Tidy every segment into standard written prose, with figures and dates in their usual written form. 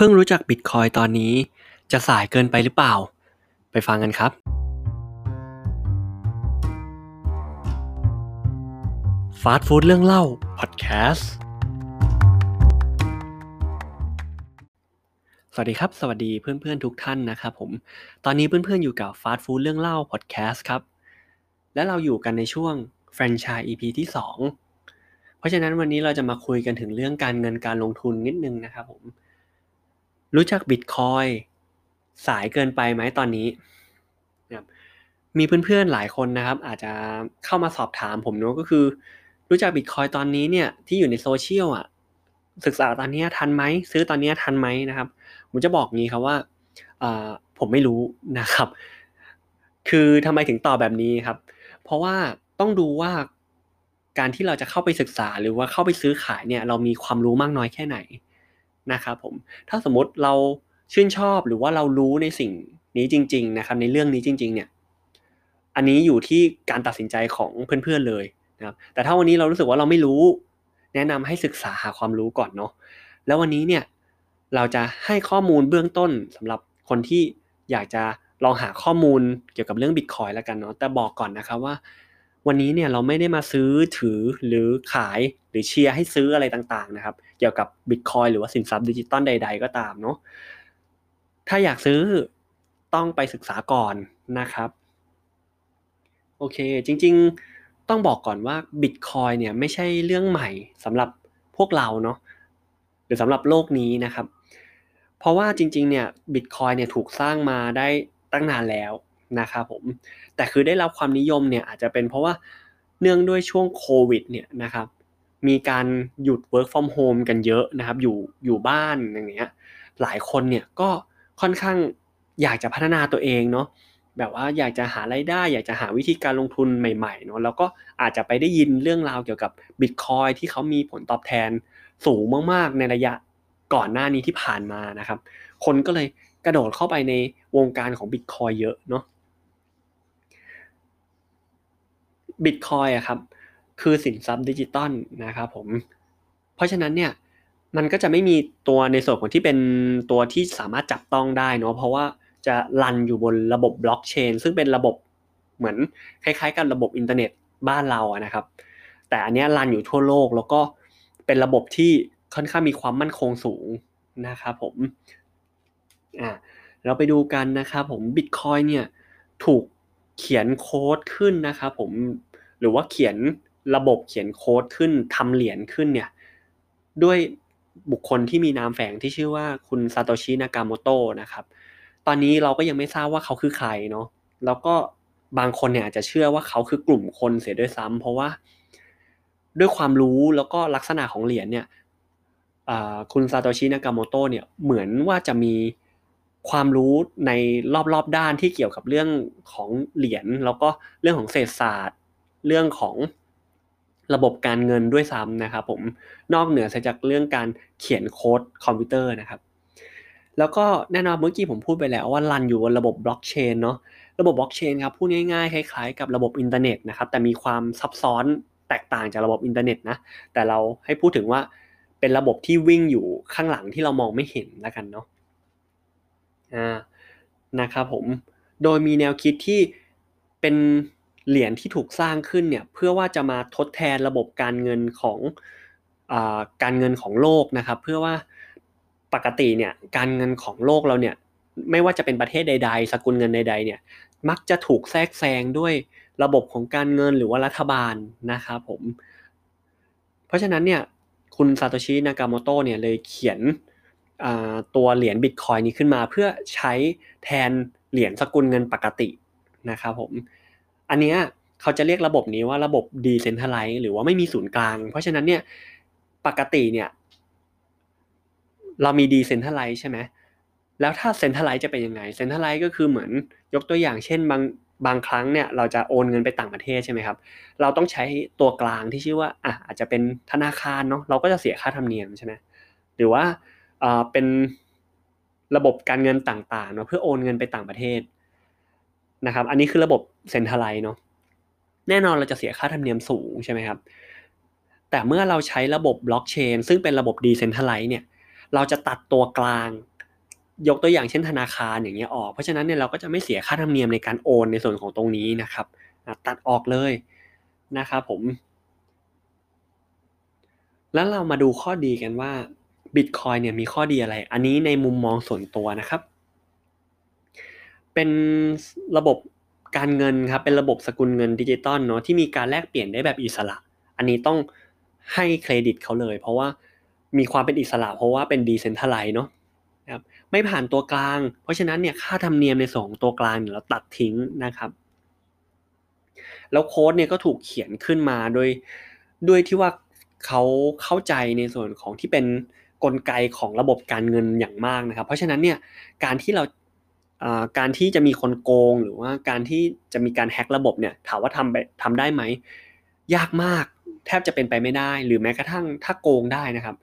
เพิ่งรู้จัก Bitcoin ตอนนี้จะสายเกินไปหรือเปล่าไปฟังกันครับฟาสต์ฟู้ดเรื่องเล่าพอดแคสต์สวัสดีครับสวัสดีเพื่อนๆทุกท่านนะครับผมตอนนี้เพื่อนๆอยู่กับฟาสต์ฟู้ดเรื่องเล่าพอดแคสต์ครับและเราอยู่กันในช่วงแฟรนไชส์ EP ที่2เพราะฉะนั้นวันนี้เราจะมาคุยกันถึงเรื่องการเงินการลงทุนนิดนึงนะครับผมรู้จัก Bitcoin สายเกินไปไหมตอนนี้นะครับมีเพื่อนๆหลายคนนะครับอาจจะเข้ามาสอบถามผมเนอะก็คือรู้จัก Bitcoin ตอนนี้เนี่ยที่อยู่ในโซเชียลอ่ะศึกษาตอนนี้ทันไหมซื้อตอนนี้ทันไหมนะครับผมจะบอกงี้ครับว่าผมไม่รู้นะครับคือทำไมถึงตอบแบบนี้ครับเพราะว่าต้องดูว่าการที่เราจะเข้าไปศึกษาหรือว่าเข้าไปซื้อขายเนี่ยเรามีความรู้มากน้อยแค่ไหนนะครับผมถ้าสมมติเราชื่นชอบหรือว่าเรารู้ในสิ่งนี้จริงๆนะครับในเรื่องนี้จริงๆเนี่ยอันนี้อยู่ที่การตัดสินใจของเพื่อนๆเลยนะครับแต่ถ้าวันนี้เรารู้สึกว่าเราไม่รู้แนะนำให้ศึกษาหาความรู้ก่อนเนาะแล้ววันนี้เนี่ยเราจะให้ข้อมูลเบื้องต้นสำหรับคนที่อยากจะลองหาข้อมูลเกี่ยวกับเรื่อง Bitcoin แล้วกันเนาะแต่บอกก่อนนะครับว่าวันนี้เนี่ยเราไม่ได้มาซื้อถือหรือขายหรือเชียร์ให้ซื้ออะไรต่างๆนะครับเกี่ยวกับ Bitcoin หรือว่าสินทรัพย์ดิจิตอลใดๆก็ตามเนาะถ้าอยากซื้อต้องไปศึกษาก่อนนะครับโอเคจริงๆต้องบอกก่อนว่า Bitcoin เนี่ยไม่ใช่เรื่องใหม่สำหรับพวกเราเนาะหรือสำหรับโลกนี้นะครับเพราะว่าจริงๆเนี่ย Bitcoin เนี่ยถูกสร้างมาได้ตั้งนานแล้วนะครับผมแต่คือได้รับความนิยมเนี่ยอาจจะเป็นเพราะว่าเนื่องด้วยช่วงโควิดเนี่ยนะครับมีการหยุด work from home กันเยอะนะครับอยู่บ้านอย่างเงี้ยหลายคนเนี่ยก็ค่อนข้างอยากจะพัฒนาตัวเองเนาะแบบว่าอยากจะหารายได้อยากจะหาวิธีการลงทุนใหม่ๆเนาะแล้วก็อาจจะไปได้ยินเรื่องราวเกี่ยวกับ Bitcoin ที่เขามีผลตอบแทนสูงมากๆในระยะก่อนหน้านี้ที่ผ่านมานะครับคนก็เลยกระโดดเข้าไปในวงการของ Bitcoin เยอะเนาะ Bitcoin อ่ะครับคือสินทรัพย์ดิจิตอลนะครับผมเพราะฉะนั้นเนี่ยมันก็จะไม่มีตัวในส่วนของที่เป็นตัวที่สามารถจับต้องได้เนาะเพราะว่าจะรันอยู่บนระบบบล็อกเชนซึ่งเป็นระบบเหมือนคล้ายๆกับระบบอินเทอร์เน็ตบ้านเราอะนะครับแต่อันเนี้ยรันอยู่ทั่วโลกแล้วก็เป็นระบบที่ค่อนข้างมีความมั่นคงสูงนะครับผมเราไปดูกันนะครับผม Bitcoin เนี่ยถูกเขียนโค้ดขึ้นนะครับผมหรือว่าเขียนระบบเขียนโค้ดขึ้นทำเหรียญขึ้นเนี่ยด้วยบุคคลที่มีนามแฝงที่ชื่อว่าคุณซาโตชิ นากาโมโตะนะครับตอนนี้เราก็ยังไม่ทราบว่าเขาคือใครเนาะแล้วก็บางคนเนี่ยอาจจะเชื่อว่าเขาคือกลุ่มคนเสียด้วยซ้ำเพราะว่าด้วยความรู้แล้วก็ลักษณะของเหรียญเนี่ยคุณซาโตชิ นากาโมโตะเนี่ยเหมือนว่าจะมีความรู้ในรอบๆด้านที่เกี่ยวกับเรื่องของเหรียญแล้วก็เรื่องของเศรษฐศาสตร์เรื่องของระบบการเงินด้วยซ้ำนะครับผมนอกเหนือจากเรื่องการเขียนโค้ดคอมพิวเตอร์นะครับแล้วก็แน่นอนเมื่อกี้ผมพูดไปแล้วว่ารันอยู่บนระบบบล็อกเชนเนาะระบบบล็อกเชนครับพูดง่ายๆคล้ายๆกับระบบอินเทอร์เน็ตนะครับแต่มีความซับซ้อนแตกต่างจากระบบอินเทอร์เน็ตนะแต่เราให้พูดถึงว่าเป็นระบบที่วิ่งอยู่ข้างหลังที่เรามองไม่เห็นแล้วกันเนาะนะครับผมโดยมีแนวคิดที่เป็นเหรียญที่ถูกสร้างขึ้นเนี่ยเพื่อว่าจะมาทดแทนระบบการเงินของการเงินของโลกนะครับเพื่อว่าปกติเนี่ยการเงินของโลกเราเนี่ยไม่ว่าจะเป็นประเทศใดๆสกุลเงินใดๆเนี่ยมักจะถูกแทรกแซงด้วยระบบของการเงินหรือว่ารัฐบาลนะครับผมเพราะฉะนั้นเนี่ยคุณซาโตชิ นากาโมโตะเนี่ยเลยเขียนตัวเหรียญ Bitcoin นี้ขึ้นมาเพื่อใช้แทนเหรียญสกุลเงินปกตินะครับผมอันเนี้ยเขาจะเรียกระบบนี้ว่าระบบ decentralized หรือว่าไม่มีศูนย์กลางเพราะฉะนั้นเนี่ยปกติเนี่ยเรามี decentralized ใช่ไหมแล้วถ้า centralized จะเป็นยังไง centralized ก็คือเหมือนยกตัวอย่างเช่นบางครั้งเนี่ยเราจะโอนเงินไปต่างประเทศใช่ไหมครับเราต้องใช้ตัวกลางที่ชื่อว่าอาจจะเป็นธนาคารเนาะเราก็จะเสียค่าธรรมเนียมใช่ไหมหรือว่าเป็นระบบการเงินต่างๆเนาะเพื่อโอนเงินไปต่างประเทศนะครับอันนี้คือระบบเซ็นทรัลไลซ์เนาะแน่นอนเราจะเสียค่าธรรมเนียมสูงใช่ไหมครับแต่เมื่อเราใช้ระบบบล็อกเชนซึ่งเป็นระบบดีเซ็นทรัลไลซ์เนี่ย เราจะตัดตัวกลางยกตัวอย่างเช่นธนาคารอย่างเงี้ยออกเพราะฉะนั้นเนี่ยเราก็จะไม่เสียค่าธรรมเนียมในการโอนในส่วนของตรงนี้นะครับตัดออกเลยนะครับผมแล้วเรามาดูข้อดีกันว่า Bitcoin เนี่ยมีข้อดีอะไรอันนี้ในมุมมองส่วนตัวนะครับเป็นระบบการเงินครับเป็นระบบสกุลเงินดิจิตอลเนาะที่มีการแลกเปลี่ยนได้แบบอิสระอันนี้ต้องให้เครดิตเขาเลยเพราะว่ามีความเป็นอิสระเพราะว่าเป็นดีเซนทรัลไลซ์เนาะครับไม่ผ่านตัวกลางเพราะฉะนั้นเนี่ยค่าธรรมเนียมในส่วนของตัวกลางเนี่ยเราตัดทิ้งนะครับแล้วโค้ดเนี่ยก็ถูกเขียนขึ้นมาด้วยที่ว่าเขาเข้าใจในส่วนของที่เป็นกลไกของระบบการเงินอย่างมากนะครับเพราะฉะนั้นเนี่ยการที่จะมีคนโกงหรือว่าการที่จะมีการแฮกระบบเนี่ยถามว่าทำได้ไหมยากมากแทบจะเป็นไปไม่ได้หรือแม้กระทั่งถ้าโกงได้นะครับ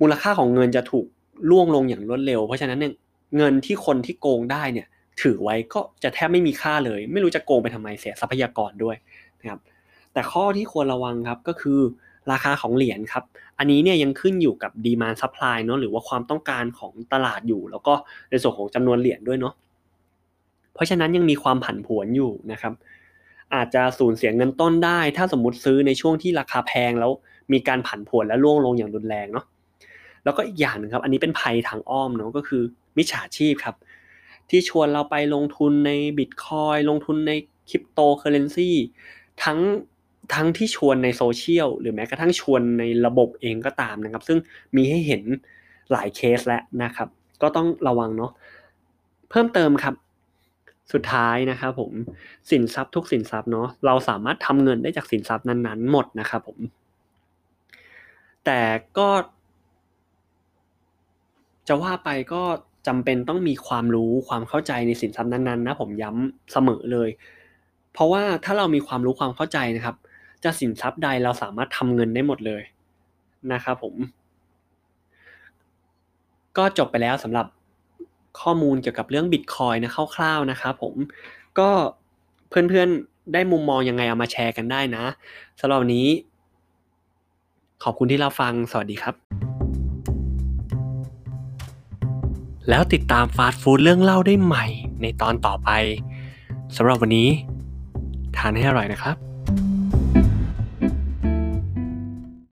มูลค่าของเงินจะถูกล่วงลงอย่างรวดเร็วเพราะฉะนั้นเนี่ยเงินที่คนที่โกงได้เนี่ยถือไว้ก็จะแทบไม่มีค่าเลยไม่รู้จะโกงไปทำไมเสียทรัพยากรด้วยนะครับแต่ข้อที่ควรระวังครับก็คือราคาของเหรียญครับอันนี้เนี่ยยังขึ้นอยู่กับ demand supply เนาะหรือว่าความต้องการของตลาดอยู่แล้วก็ในส่วนของจำนวนเหรียญด้วยเนาะเพราะฉะนั้นยังมีความผันผวนอยู่นะครับอาจจะสูญเสียเงินต้นได้ถ้าสมมุติซื้อในช่วงที่ราคาแพงแล้วมีการผันผวนและร่วงลงอย่างรุนแรงเนาะแล้วก็อีกอย่างนึงครับอันนี้เป็นภัยทางอ้อมเนาะก็คือมิจฉาชีพครับที่ชวนเราไปลงทุนใน Bitcoin ลงทุนใน Cryptocurrency ทั้งที่ชวนในโซเชียลหรือแม้กระทั่งชวนในระบบเองก็ตามนะครับซึ่งมีให้เห็นหลายเคสแล้วนะครับก็ต้องระวังเนาะเพิ่มเติมครับสุดท้ายนะครับผมสินทรัพย์ทุกสินทรัพย์เนาะเราสามารถทำเงินได้จากสินทรัพย์นั้นๆหมดนะครับผมแต่ก็จะว่าไปก็จำเป็นต้องมีความรู้ความเข้าใจในสินทรัพย์นั้นๆนะผมย้ำเสมอเลยเพราะว่าถ้าเรามีความรู้ความเข้าใจนะครับจะสินทรัพย์ใดเราสามารถทำเงินได้หมดเลยนะครับผมก็จบไปแล้วสำหรับข้อมูลเกี่ยวกับเรื่อง Bitcoin นะคร่าวๆนะครับผมก็เพื่อนๆได้มุมมองยังไงเอามาแชร์กันได้นะสำหรับวันนี้ขอบคุณที่เราฟังสวัสดีครับแล้วติดตามฟาสต์ฟู้ดเรื่องเล่าได้ใหม่ในตอนต่อไปสำหรับวันนี้ทานให้อร่อยนะครับ